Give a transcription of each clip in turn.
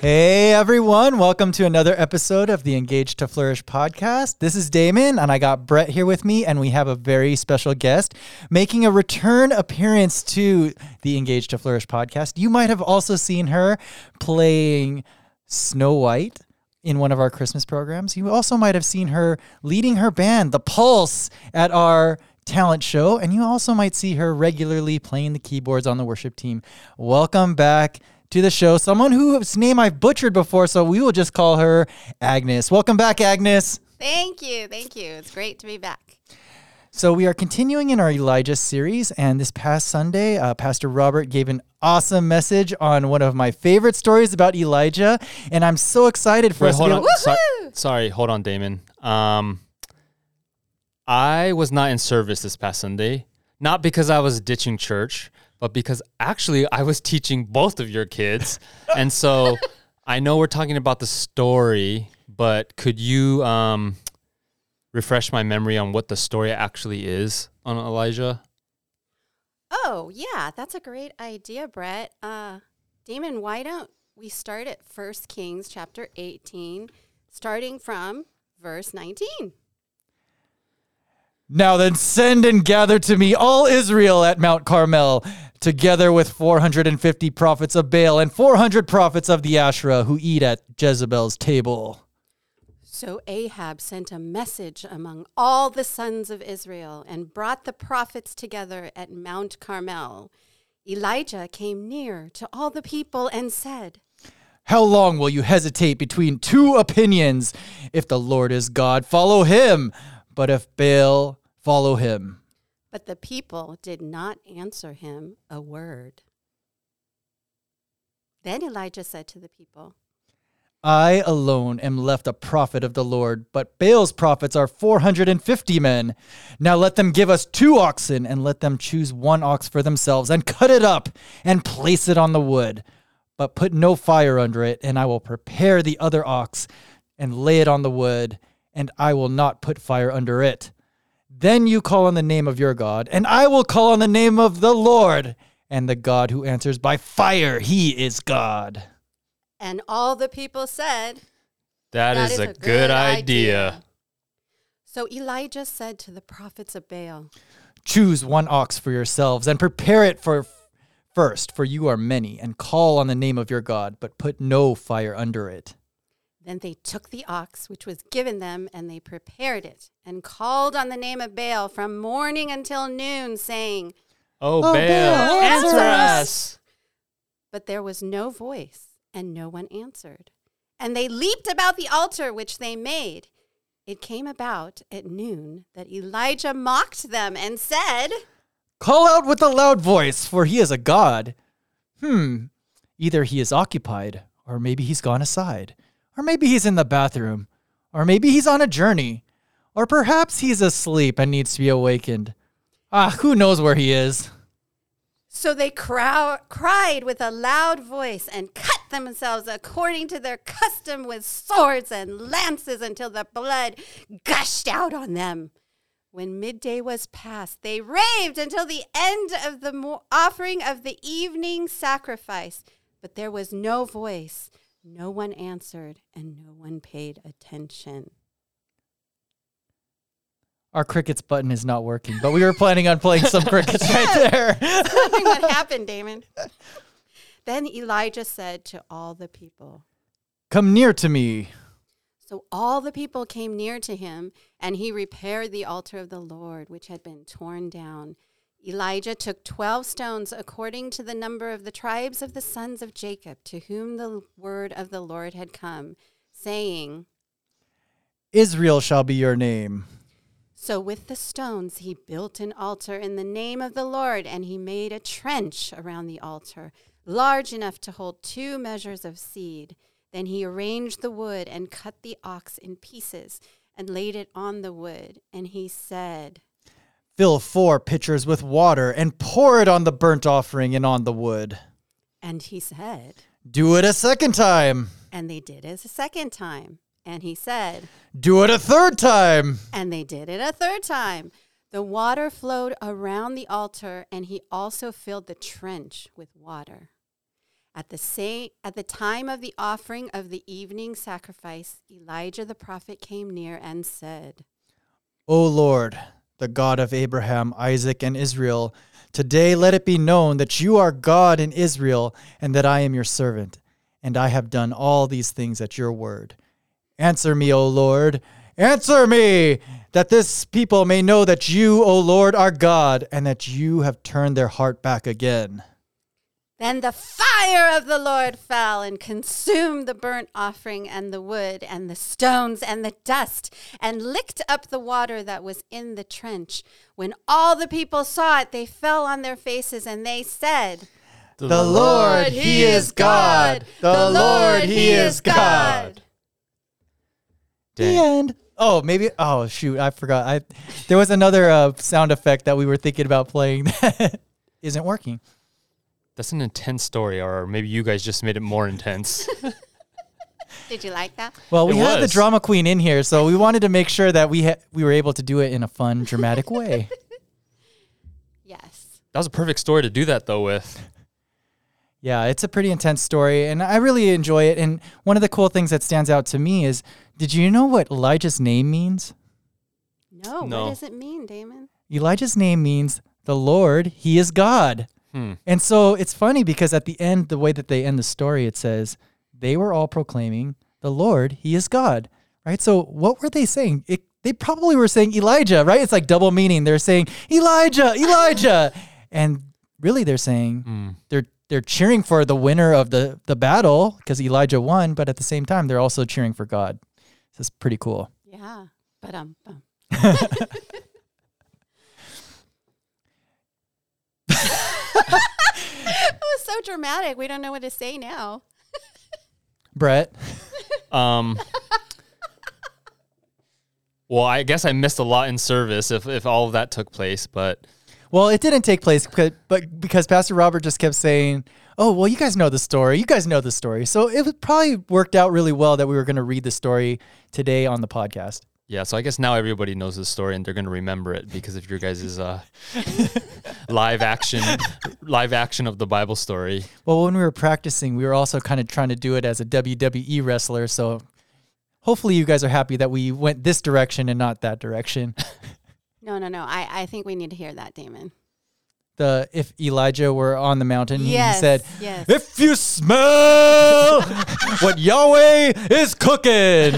Hey everyone, welcome to another episode of the Engage to Flourish podcast. This is Damon and I got Brett here with me and we have a very special guest making a return appearance to the Engage to Flourish podcast. You might have also seen her playing Snow White in one of our Christmas programs. You also might have seen her leading her band, The Pulse, at our talent show. And you also might see her regularly playing the keyboards on the worship team. Welcome back to the show, someone whose name I've butchered before, so we will just call her Agnes. Welcome back, Agnes. Thank you. It's great to be back. So we are continuing in our Elijah series, and this past Sunday, Pastor Robert gave an awesome message on one of my favorite stories about Elijah, and I'm so excited for Hold on, Damon. I was not in service this past Sunday, not because I was ditching church, but because actually I was teaching both of your kids. And so I know we're talking about the story, but could you refresh my memory on what the story actually is on Elijah? Oh, yeah, that's a great idea, Brett. Damon, why don't we start at 1 Kings chapter 18, starting from verse 19. Now then, send and gather to me all Israel at Mount Carmel, together with 450 prophets of Baal and 400 prophets of the Asherah who eat at Jezebel's table. So Ahab sent a message among all the sons of Israel and brought the prophets together at Mount Carmel. Elijah came near to all the people and said, "How long will you hesitate between two opinions? If the Lord is God, follow him. But if Baal, follow him." But the people did not answer him a word. Then Elijah said to the people, "I alone am left a prophet of the Lord, but Baal's prophets are 450 men. Now let them give us 2 oxen, and let them choose 1 ox for themselves, and cut it up, and place it on the wood. But put no fire under it, and I will prepare the other ox, and lay it on the wood, and I will not put fire under it. Then you call on the name of your God, and I will call on the name of the Lord, and the God who answers by fire, he is God." And all the people said, That is a good idea. So Elijah said to the prophets of Baal, "Choose 1 ox for yourselves and prepare it first, for you are many, and call on the name of your God, but put no fire under it." Then they took the ox which was given them, and they prepared it, and called on the name of Baal from morning until noon, saying, "Oh, Baal, answer us!" But there was no voice, and no one answered. And they leaped about the altar which they made. It came about at noon that Elijah mocked them and said, "Call out with a loud voice, for he is a god. Either he is occupied, or maybe he's gone aside. Or maybe he's in the bathroom, or maybe he's on a journey, or perhaps he's asleep and needs to be awakened. Who knows where he is?" So they cried with a loud voice and cut themselves according to their custom with swords and lances until the blood gushed out on them. When midday was past, they raved until the end of the offering of the evening sacrifice, but there was no voice. No one answered, and no one paid attention. Our crickets button is not working, but we were planning on playing some crickets right there. That's what happened, Damon. Then Elijah said to all the people, "Come near to me." So all the people came near to him, and he repaired the altar of the Lord, which had been torn down. Elijah took 12 stones according to the number of the tribes of the sons of Jacob, to whom the word of the Lord had come, saying, "Israel shall be your name." So with the stones he built an altar in the name of the Lord, and he made a trench around the altar, large enough to hold 2 measures of seed. Then he arranged the wood and cut the ox in pieces and laid it on the wood. And he said, "Fill 4 pitchers with water and pour it on the burnt offering and on the wood." And he said, "Do it a second time." And they did it a second time. And he said, "Do it a third time." And they did it a third time. The water flowed around the altar, and he also filled the trench with water. At the time of the offering of the evening sacrifice, Elijah the prophet came near and said, O Lord, the God of Abraham, Isaac, and Israel, today let it be known that you are God in Israel and that I am your servant, and I have done all these things at your word. Answer me, O Lord, answer me, that this people may know that you, O Lord, are God, and that you have turned their heart back again. Then the fire of the Lord fell and consumed the burnt offering and the wood and the stones and the dust and licked up the water that was in the trench. When all the people saw it, they fell on their faces and they said, The Lord, he is God! The Lord, he is God! The end. Oh, maybe. Oh, shoot. I forgot. There was another sound effect that we were thinking about playing that isn't working. That's an intense story, or maybe you guys just made it more intense. Did you like that? Well, we had the drama queen in here, so we wanted to make sure that we were able to do it in a fun, dramatic way. Yes. That was a perfect story to do that, though, with. Yeah, it's a pretty intense story, and I really enjoy it. And one of the cool things that stands out to me is, did you know what Elijah's name means? No. What does it mean, Damon? Elijah's name means the Lord, he is God. And so it's funny because at the end, the way that they end the story, it says, they were all proclaiming, the Lord, he is God, right? So what were they saying? They probably were saying Elijah, right? It's like double meaning. They're saying, Elijah, Elijah. And really they're saying, they're cheering for the winner of the battle because Elijah won, but at the same time, they're also cheering for God. So it's pretty cool. Yeah. Ba-dum-bum. It was so dramatic. We don't know what to say now. Brett. Well, I guess I missed a lot in service if all of that took place, but. Well, it didn't take place, because Pastor Robert just kept saying, oh, well, you guys know the story. You guys know the story. So it probably worked out really well that we were going to read the story today on the podcast. Yeah, so I guess now everybody knows the story and they're going to remember it because of your guys' live action of the Bible story. Well, when we were practicing, we were also kind of trying to do it as a WWE wrestler. So hopefully you guys are happy that we went this direction and not that direction. No. I think we need to hear that, Damon. If Elijah were on the mountain, he said, yes. If you smell what Yahweh is cooking.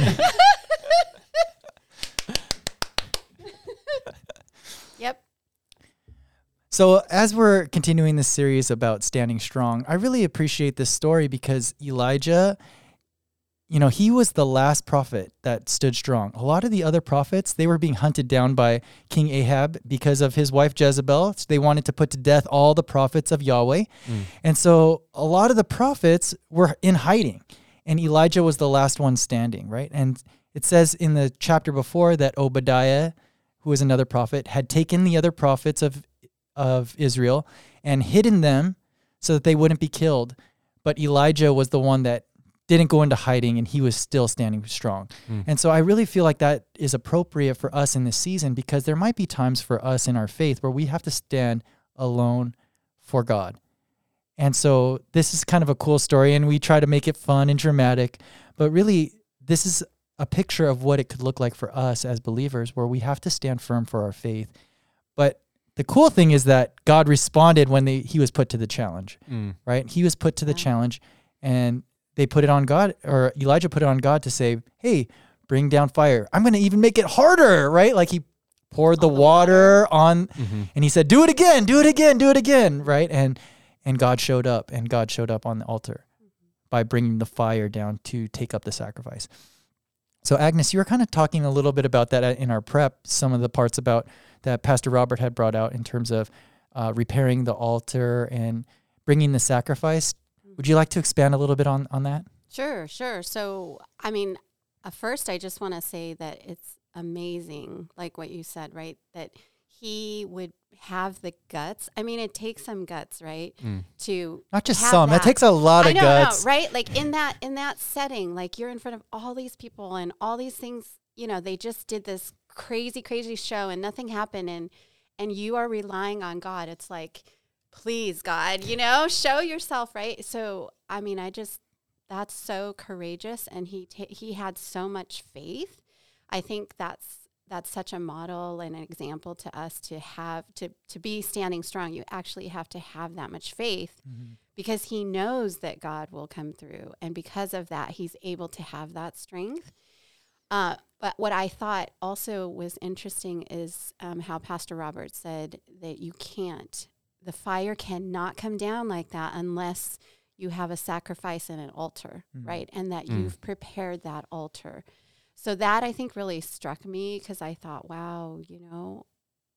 So as we're continuing this series about standing strong, I really appreciate this story because Elijah, he was the last prophet that stood strong. A lot of the other prophets, they were being hunted down by King Ahab because of his wife Jezebel. They wanted to put to death all the prophets of Yahweh. And so a lot of the prophets were in hiding, and Elijah was the last one standing, right? And it says in the chapter before that Obadiah, who was another prophet, had taken the other prophets of Israel and hidden them so that they wouldn't be killed. But Elijah was the one that didn't go into hiding, and he was still standing strong. And so I really feel like that is appropriate for us in this season, because there might be times for us in our faith where we have to stand alone for God. And so this is kind of a cool story, and we try to make it fun and dramatic, but really this is a picture of what it could look like for us as believers, where we have to stand firm for our faith. But the cool thing is that God responded when he was put to the challenge, right? He was put to the challenge, and they put it on God, or Elijah put it on God to say, hey, bring down fire. I'm going to even make it harder, right? Like he poured the water on, and he said, do it again, right? And God showed up on the altar by bringing the fire down to take up the sacrifice. So Agnes, you were kind of talking a little bit about that in our prep, some of the parts about that Pastor Robert had brought out in terms of repairing the altar and bringing the sacrifice. Would you like to expand a little bit on that? Sure. So, first I just want to say that it's amazing, like what you said, right? That he would have the guts. It takes some guts, right? To not just some. That takes a lot of guts, right? Like in that setting, like you're in front of all these people and all these things. They just did this crazy show and nothing happened, and you are relying on God. It's like, please, God, show yourself, right? So I mean, I just, that's so courageous. And he had so much faith. I think that's such a model and an example to us to have, to be standing strong. You actually have to have that much faith mm-hmm. because he knows that God will come through. And because of that, he's able to have that strength. But what I thought also was interesting is how Pastor Robert said that the fire cannot come down like that unless you have a sacrifice and an altar, mm. right? And that you've prepared that altar. So that, I think, really struck me because I thought, wow, you know,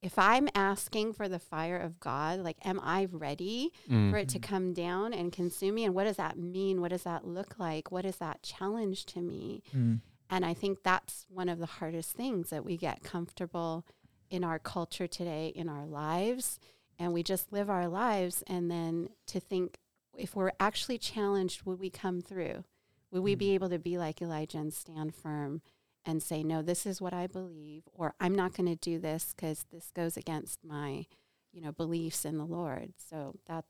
if I'm asking for the fire of God, like, am I ready mm-hmm. for it to come down and consume me? And what does that mean? What does that look like? What is that challenge to me? Mm. And I think that's one of the hardest things, that we get comfortable in our culture today, in our lives, and we just live our lives. And then to think, if we're actually challenged, would we come through? Would we be able to be like Elijah and stand firm and say, no, this is what I believe, or I'm not going to do this because this goes against my, you know, beliefs in the Lord. So that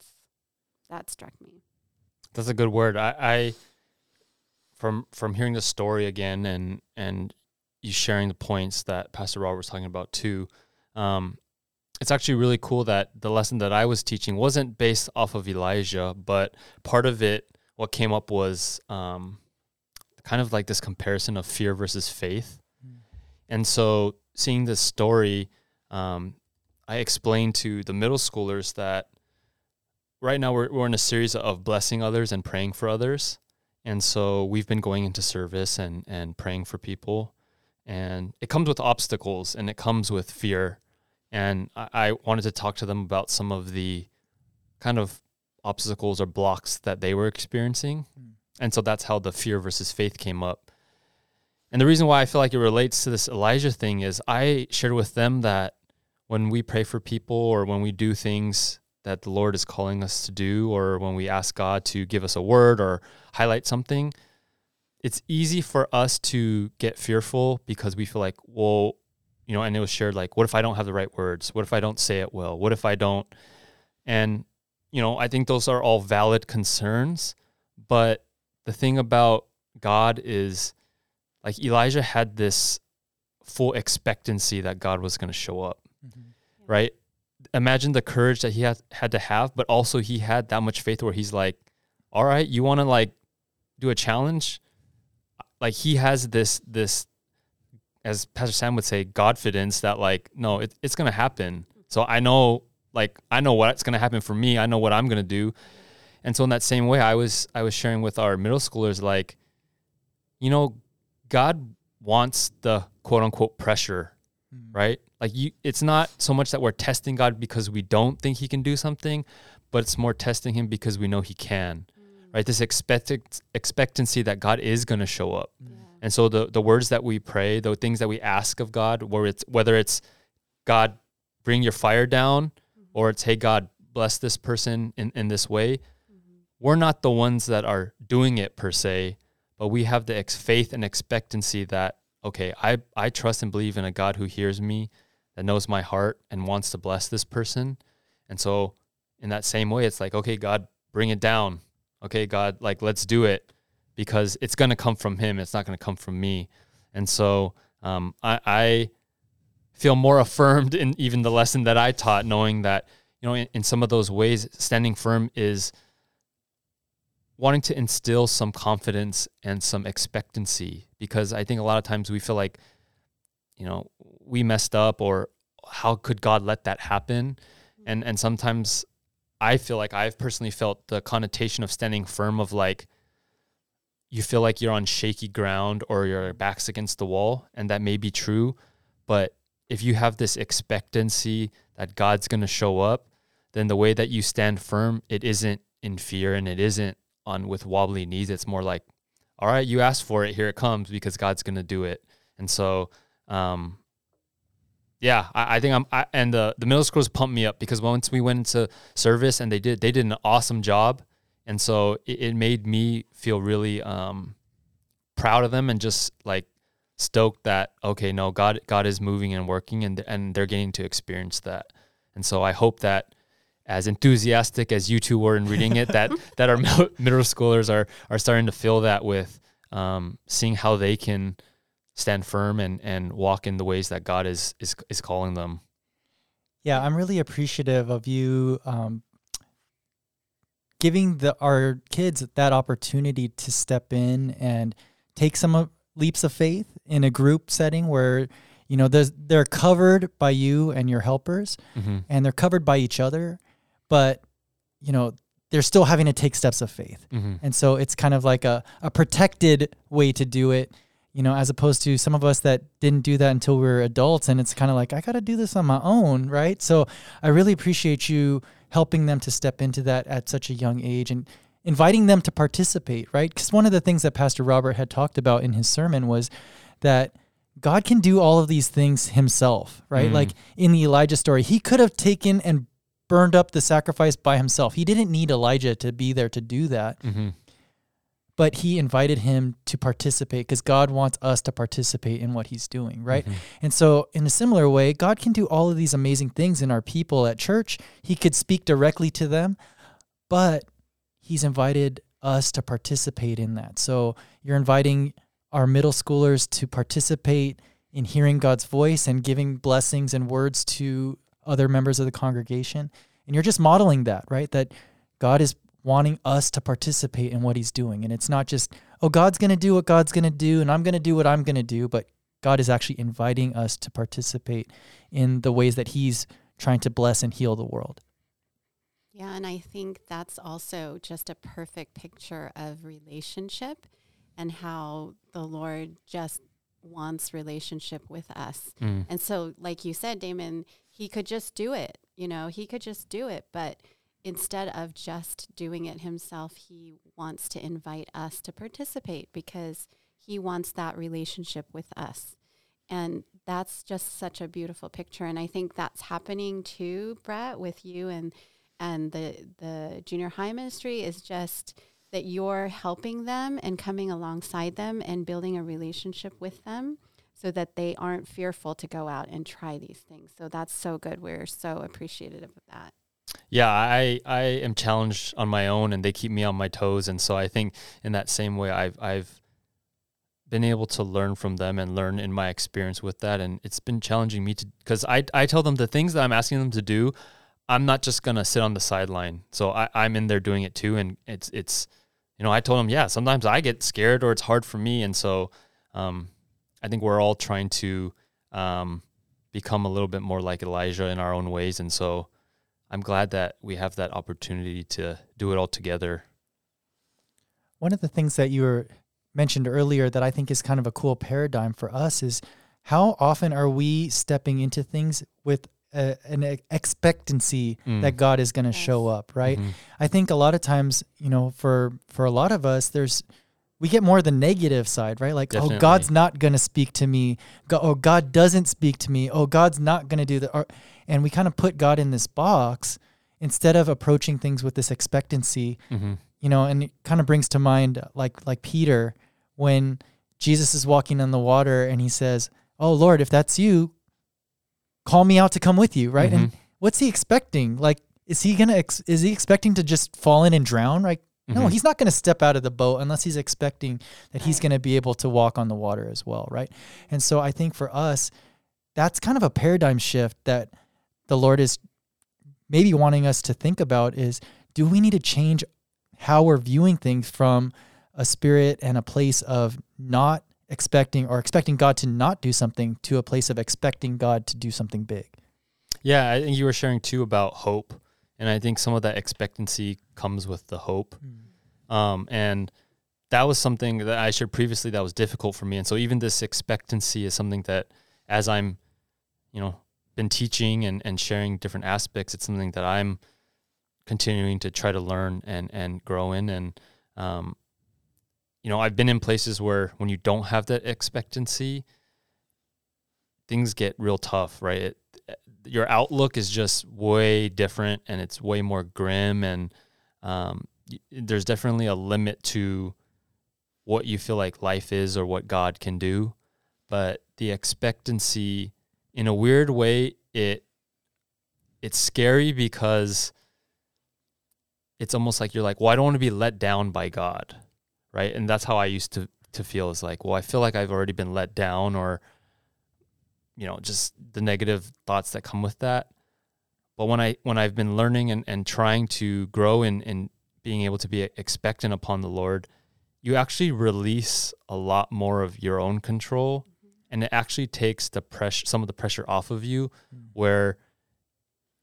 struck me. That's a good word. I from hearing the story again and you sharing the points that Pastor Robert was talking about too, it's actually really cool that the lesson that I was teaching wasn't based off of Elijah, but part of it, what came up was kind of like this comparison of fear versus faith. Mm. And so seeing this story, I explained to the middle schoolers that right now we're in a series of blessing others and praying for others. And so we've been going into service and praying for people. And it comes with obstacles and it comes with fear. And I wanted to talk to them about some of the kind of obstacles or blocks that they were experiencing. Mm. And so that's how the fear versus faith came up. And the reason why I feel like it relates to this Elijah thing is I shared with them that when we pray for people or when we do things that the Lord is calling us to do, or when we ask God to give us a word or highlight something, it's easy for us to get fearful because we feel like, well, you know, and it was shared like, what if I don't have the right words? What if I don't say it well? What if I don't? And, you know, I think those are all valid concerns, but the thing about God is, like, Elijah had this full expectancy that God was going to show up, mm-hmm. yeah. right? Imagine the courage that he had to have, but also he had that much faith where he's like, all right, you want to, like, do a challenge? Like, he has this, as Pastor Sam would say, Godfidence that, like, no, it's going to happen. So I know what's going to happen for me. I know what I'm going to do. And so in that same way, I was sharing with our middle schoolers, like, you know, God wants the quote unquote pressure, mm-hmm. right? Like, it's not so much that we're testing God because we don't think he can do something, but it's more testing him because we know he can, mm-hmm. right? This expectancy that God is going to show up. Yeah. And so the words that we pray, the things that we ask of God, whether it's God, bring your fire down, mm-hmm. or it's, hey, God, bless this person in this way, mm-hmm. we're not the ones that are doing it per se, but we have the faith and expectancy that, okay, I trust and believe in a God who hears me, that knows my heart and wants to bless this person. And so in that same way, it's like, okay, God, bring it down. Okay, God, like, let's do it, because it's going to come from him. It's not going to come from me. And so I feel more affirmed in even the lesson that I taught, knowing that, you know, in some of those ways, standing firm is wanting to instill some confidence and some expectancy, because I think a lot of times we feel like, you know, we messed up, or how could God let that happen? And sometimes I feel like I've personally felt the connotation of standing firm of, like, you feel like you're on shaky ground or your back's against the wall, and that may be true, but if you have this expectancy that God's going to show up, then the way that you stand firm, it isn't in fear and it isn't on with wobbly knees. It's more like, all right, you asked for it, here it comes, because God's going to do it. And so, I think and the middle schoolers pumped me up, because once we went into service and they did an awesome job. And so it made me feel really proud of them and just, like, stoked that, okay, no, God is moving and working, and they're getting to experience that. And so I hope that as enthusiastic as you two were in reading it, that our middle schoolers are starting to feel that with seeing how they can stand firm and walk in the ways that God is calling them. Yeah, I'm really appreciative of you giving our kids that opportunity to step in and take some leaps of faith in a group setting where, you know, they're covered by you and your helpers, mm-hmm. and they're covered by each other, but, you know, they're still having to take steps of faith. Mm-hmm. And so it's kind of like a protected way to do it, you know, as opposed to some of us that didn't do that until we were adults. And it's kind of like, I got to do this on my own, right? So I really appreciate you helping them to step into that at such a young age and inviting them to participate, right? Because one of the things that Pastor Robert had talked about in his sermon was that God can do all of these things himself, right? Mm. Like in the Elijah story, he could have taken and burned up the sacrifice by himself. He didn't need Elijah to be there to do that. Mm-hmm. But he invited him to participate because God wants us to participate in what he's doing, right? Mm-hmm. And so in a similar way, God can do all of these amazing things in our people at church. He could speak directly to them, but he's invited us to participate in that. So you're inviting our middle schoolers to participate in hearing God's voice and giving blessings and words to other members of the congregation. And you're just modeling that, right? That God is wanting us to participate in what he's doing. And it's not just, oh, God's going to do what God's going to do, and I'm going to do what I'm going to do, but God is actually inviting us to participate in the ways that he's trying to bless and heal the world. Yeah, and I think that's also just a perfect picture of relationship and how the Lord just wants relationship with us. Mm. And so, like you said, Damon, he could just do it, you know, he could just do it, but instead of just doing it himself, he wants to invite us to participate because he wants that relationship with us. And that's just such a beautiful picture. And I think that's happening too, Brett, with you and the junior high ministry, is just that you're helping them and coming alongside them and building a relationship with them so that they aren't fearful to go out and try these things. So that's so good. We're so appreciative of that. Yeah, I am challenged on my own, and they keep me on my toes. And so I think in that same way, I've been able to learn from them and learn in my experience with that. And it's been challenging me to, because I tell them the things that I'm asking them to do, I'm not just going to sit on the sideline. So I'm in there doing it too. And it's you know, I told them, yeah, sometimes I get scared or it's hard for me. And so I think we're all trying to become a little bit more like Elijah in our own ways. And so I'm glad that we have that opportunity to do it all together. One of the things that you mentioned earlier that I think is kind of a cool paradigm for us is how often are we stepping into things with an expectancy that God is going to show up, right? Mm-hmm. I think a lot of times, you know, for a lot of us, we get more the negative side, right? Like, definitely. Oh, God's not going to speak to me. Oh, God doesn't speak to me. Oh, God's not going to do that. And we kind of put God in this box instead of approaching things with this expectancy, mm-hmm. you know, and it kind of brings to mind like Peter, when Jesus is walking on the water and he says, oh, Lord, if that's you, call me out to come with you, right? Mm-hmm. And what's he expecting? Like, is he expecting to just fall in and drown? Like, no, mm-hmm. he's not going to step out of the boat unless he's expecting that he's going to be able to walk on the water as well, right? And so I think for us, that's kind of a paradigm shift that the Lord is maybe wanting us to think about, is do we need to change how we're viewing things from a spirit and a place of not expecting or expecting God to not do something to a place of expecting God to do something big? Yeah, I think you were sharing too about hope. And I think some of that expectancy comes with the hope. Mm. And that was something that I shared previously that was difficult for me. And so even this expectancy is something that, as I'm, you know, been teaching and sharing different aspects, it's something that I'm continuing to try to learn and grow in. And, you know, I've been in places where when you don't have that expectancy, things get real tough, right? Your outlook is just way different, and it's way more grim, and there's definitely a limit to what you feel like life is or what God can do. But the expectancy, in a weird way, it's scary because it's almost like you're like, well, I don't want to be let down by God, right? And that's how I used to feel, is like, well, I feel like I've already been let down, or, you know, just the negative thoughts that come with that. But when I've been learning and trying to grow in being able to be expectant upon the Lord, you actually release a lot more of your own control, and it actually takes the pressure, some of the pressure off of you, where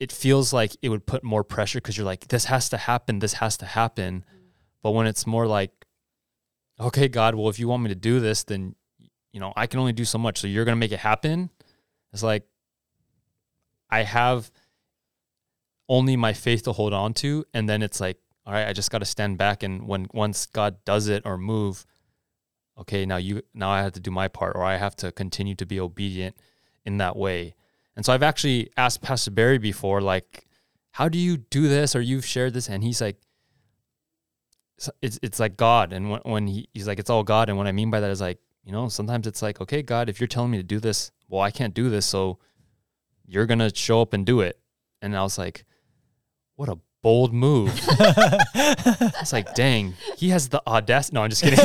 it feels like it would put more pressure because you're like, this has to happen. But when it's more like, okay, God, well, if you want me to do this, then, you know, I can only do so much, so you're going to make it happen. It's like, I have only my faith to hold on to. And then it's like, all right, I just got to stand back. And once God does it or move, okay, now I have to do my part, or I have to continue to be obedient in that way. And so I've actually asked Pastor Barry before, like, how do you do this? Or you've shared this. And he's like, it's like God. And when he's like, it's all God. And what I mean by that is like, you know, sometimes it's like, okay, God, if you're telling me to do this, well, I can't do this, so you're going to show up and do it. And I was like, what a bold move. It's like, dang, he has the audacity. No, I'm just kidding.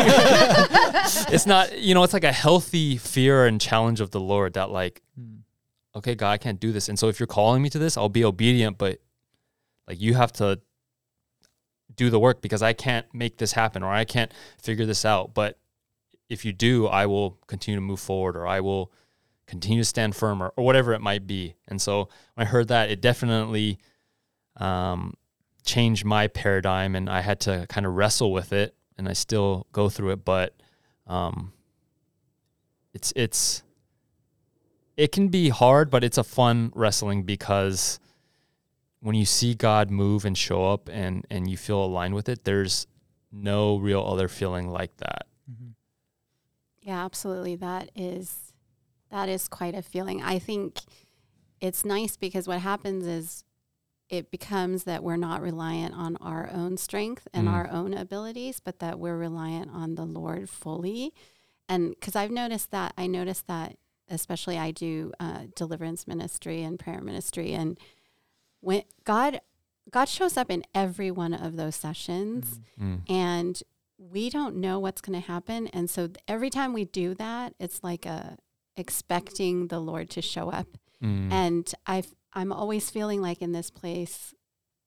It's not, you know, it's like a healthy fear and challenge of the Lord that like, okay, God, I can't do this. And so if you're calling me to this, I'll be obedient, but like, you have to do the work, because I can't make this happen, or I can't figure this out. But if you do, I will continue to move forward, or I will continue to stand firm, or whatever it might be. And so when I heard that, it definitely changed my paradigm, and I had to kind of wrestle with it, and I still go through it, but it can be hard, but it's a fun wrestling, because when you see God move and show up and you feel aligned with it, there's no real other feeling like that. Mm-hmm. Yeah, absolutely. That is quite a feeling. I think it's nice because what happens is it becomes that we're not reliant on our own strength and our own abilities, but that we're reliant on the Lord fully. And because I noticed that especially I do deliverance ministry and prayer ministry. And when God shows up in every one of those sessions, and we don't know what's going to happen. And so every time we do that, it's like expecting the Lord to show up. Mm. And I'm always feeling like in this place,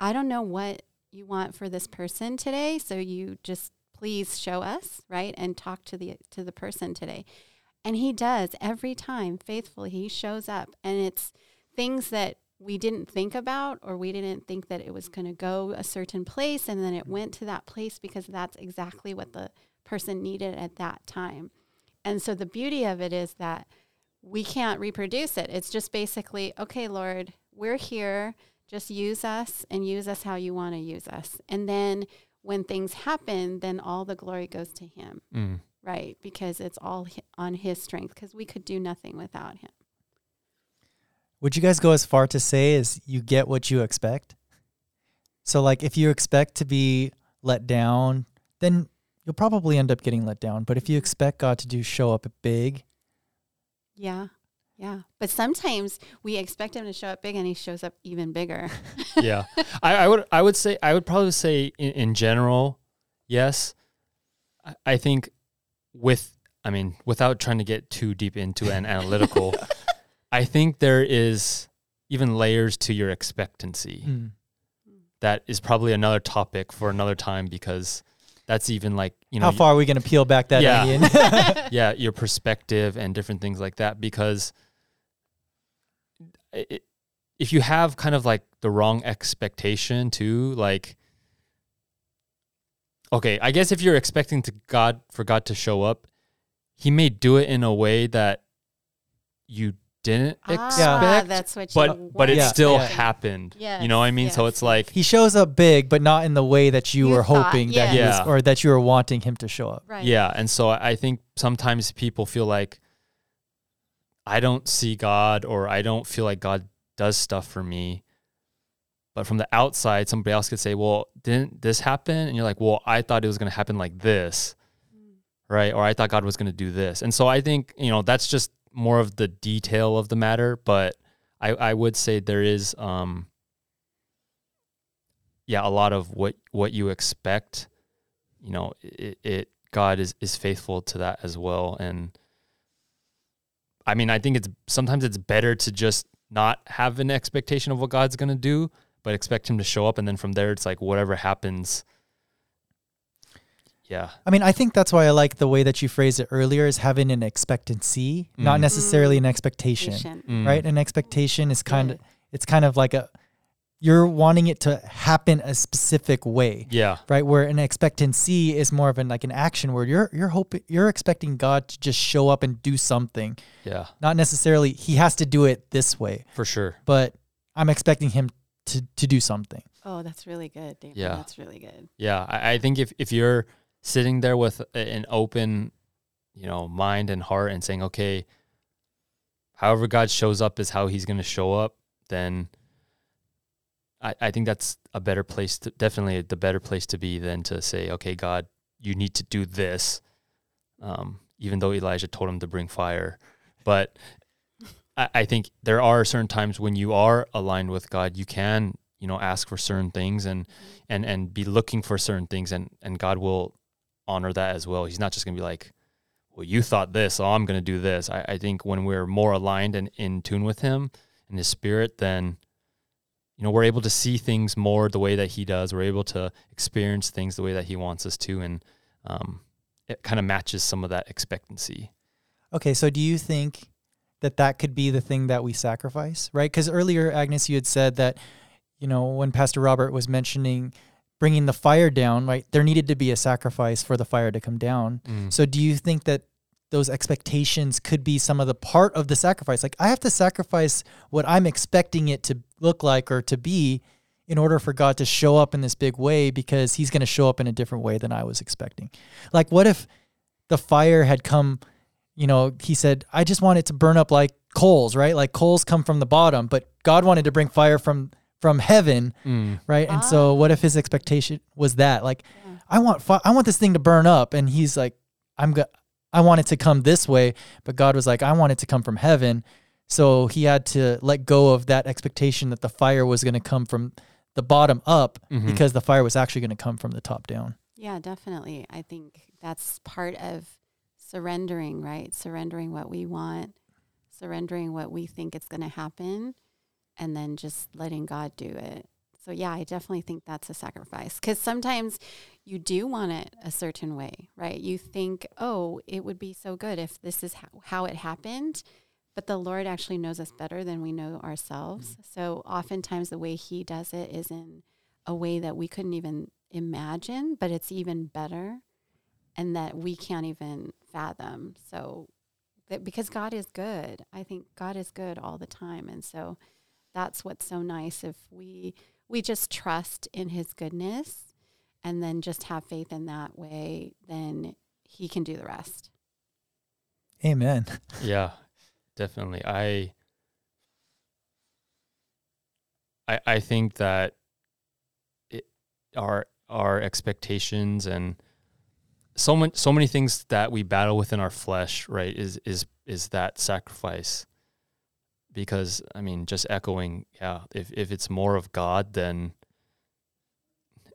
I don't know what you want for this person today, so you just please show us, right? And talk to the person today. And he does every time, faithfully, he shows up. And it's things that we didn't think about, or we didn't think that it was going to go a certain place, and then it went to that place because that's exactly what the person needed at that time. And so the beauty of it is that we can't reproduce it. It's just basically, okay, Lord, we're here. Just use us, and use us how you want to use us. And then when things happen, then all the glory goes to him, right? Because it's all on his strength, because we could do nothing without him. Would you guys go as far to say is you get what you expect? So like if you expect to be let down, then you'll probably end up getting let down. But if you expect God to show up big. Yeah. But sometimes we expect him to show up big and he shows up even bigger. Yeah. I would probably say in general, yes. I think without trying to get too deep into an analytical, I think there is even layers to your expectancy. Mm. That is probably another topic for another time, because that's even like, you know, how far are we going to peel back that onion? Yeah, your perspective and different things like that, because if you have kind of like the wrong expectation too, like, okay, I guess if you're expecting for God to show up, he may do it in a way that you didn't expect, that's what you but it still happened. Yes, you know what I mean? Yes. So it's like he shows up big, but not in the way that you were hoping that he was, or that you were wanting him to show up. Right. Yeah, and so I think sometimes people feel like, I don't see God, or I don't feel like God does stuff for me. But from the outside, somebody else could say, well, didn't this happen? And you're like, well, I thought it was going to happen like this, right? Or I thought God was going to do this. And so I think, you know, that's just more of the detail of the matter, but I would say there is yeah, a lot of what you expect, you know, God is faithful to that as well. And I mean, I think sometimes it's better to just not have an expectation of what God's going to do, but expect him to show up. And then from there, it's like whatever happens. Yeah. I mean, I think that's why I like the way that you phrased it earlier, is having an expectancy, not necessarily an expectation, right? An expectation is kind of like you're wanting it to happen a specific way. Yeah. Right. Where an expectancy is more of an action word. You're hoping, you're expecting God to just show up and do something. Yeah. Not necessarily he has to do it this way. For sure. But I'm expecting him to do something. Oh, that's really good, David. Yeah. That's really good. Yeah. I think if you're sitting there with an open, you know, mind and heart and saying, okay, however God shows up is how he's going to show up, then I think that's a better place, definitely the better place to be than to say, okay, God, you need to do this, even though Elijah told him to bring fire. But I think there are certain times when you are aligned with God, you can, you know, ask for certain things and be looking for certain things, and God will honor that as well. He's not just going to be like, well, you thought this, so I'm going to do this. I think when we're more aligned and in tune with him and his spirit, then, you know, we're able to see things more the way that he does. We're able to experience things the way that he wants us to. And it kind of matches some of that expectancy. Okay. So do you think that could be the thing that we sacrifice, right? Because earlier, Agnes, you had said that, you know, when Pastor Robert was mentioning bringing the fire down, right, there needed to be a sacrifice for the fire to come down. So do you think that those expectations could be some of the part of the sacrifice? Like, I have to sacrifice what I'm expecting it to look like or to be in order for God to show up in this big way, because he's going to show up in a different way than I was expecting. Like, what if the fire had come, you know, he said, I just want it to burn up like coals, right? Like coals come from the bottom, but God wanted to bring fire from heaven, right? And so what if his expectation was that? Like, yeah, I want this thing to burn up. And he's like, I want it to come this way. But God was like, I want it to come from heaven. So he had to let go of that expectation that the fire was going to come from the bottom up, because the fire was actually going to come from the top down. Yeah, definitely. I think that's part of surrendering, right? Surrendering what we want, surrendering what we think it's going to happen, and then just letting God do it. So yeah, I definitely think that's a sacrifice, because sometimes you do want it a certain way, right? You think, oh, it would be so good if this is how it happened, but the Lord actually knows us better than we know ourselves. So oftentimes the way he does it is in a way that we couldn't even imagine, but it's even better and that we can't even fathom. So because God is good, I think God is good all the time. And so that's what's so nice, if we just trust in his goodness and then just have faith in that way, then he can do the rest. Amen. Yeah, definitely. I think that our expectations and so many things that we battle within our flesh, right, is that sacrifice. Because, I mean, just echoing, yeah, if it's more of God, then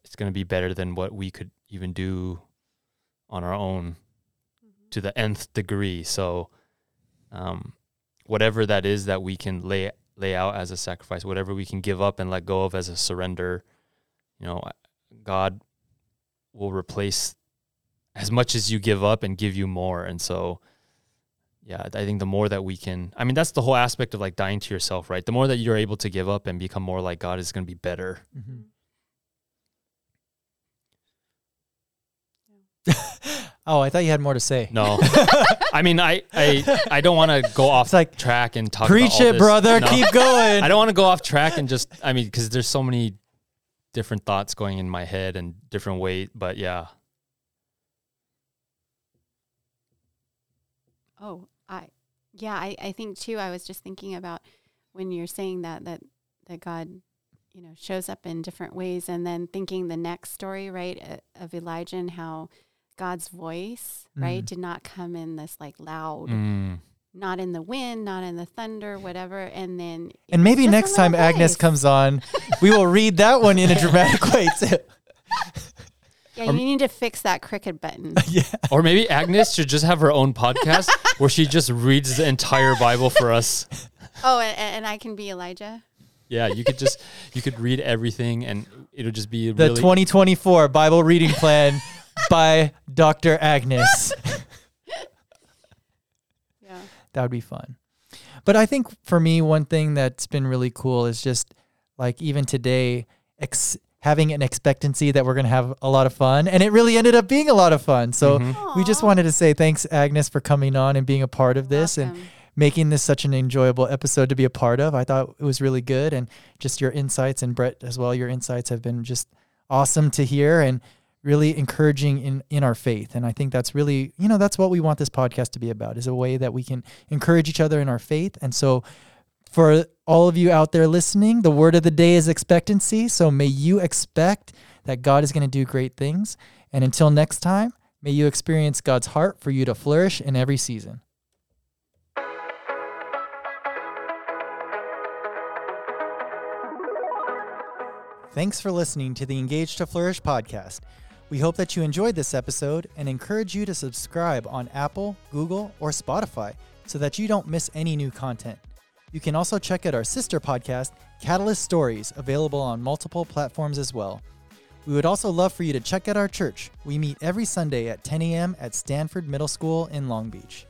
it's going to be better than what we could even do on our own to the nth degree. So whatever that is that we can lay out as a sacrifice, whatever we can give up and let go of as a surrender, you know, God will replace as much as you give up and give you more. And so, yeah, I think the more that we can, I mean, that's the whole aspect of like dying to yourself, right? The more that you're able to give up and become more like God, is going to be better. Oh, I thought you had more to say. No. I mean, I don't want to go off track and talk about all this. Preach it, brother. No. Keep going. I don't want to go off track and just, I mean, because there's so many different thoughts going in my head and different weight, but yeah. Oh, I think too, I was just thinking about when you're saying that God, you know, shows up in different ways, and then thinking the next story, right, of Elijah and how God's voice, right, did not come in this like loud not in the wind, not in the thunder, whatever. And then. And maybe next time Agnes comes on, we will read that one in a dramatic way too. Yeah, you need to fix that cricket button. Yeah. Or maybe Agnes should just have her own podcast where she just reads the entire Bible for us. Oh, and I can be Elijah? Yeah, you could read everything and it'll just be the really... 2024 Bible reading plan by Dr. Agnes. Yeah. That would be fun. But I think for me, one thing that's been really cool is just like even today, having an expectancy that we're going to have a lot of fun. And it really ended up being a lot of fun. So we just wanted to say thanks, Agnes, for coming on and being a part of this and making this such an enjoyable episode to be a part of. I thought it was really good. And just your insights, and Brett as well, your insights have been just awesome to hear and really encouraging in our faith. And I think that's really, that's what we want this podcast to be about, is a way that we can encourage each other in our faith. And so for all of you out there listening, the word of the day is expectancy. So may you expect that God is going to do great things. And until next time, may you experience God's heart for you to flourish in every season. Thanks for listening to the Engage to Flourish podcast. We hope that you enjoyed this episode and encourage you to subscribe on Apple, Google, or Spotify so that you don't miss any new content. You can also check out our sister podcast, Catalyst Stories, available on multiple platforms as well. We would also love for you to check out our church. We meet every Sunday at 10 a.m. at Stanford Middle School in Long Beach.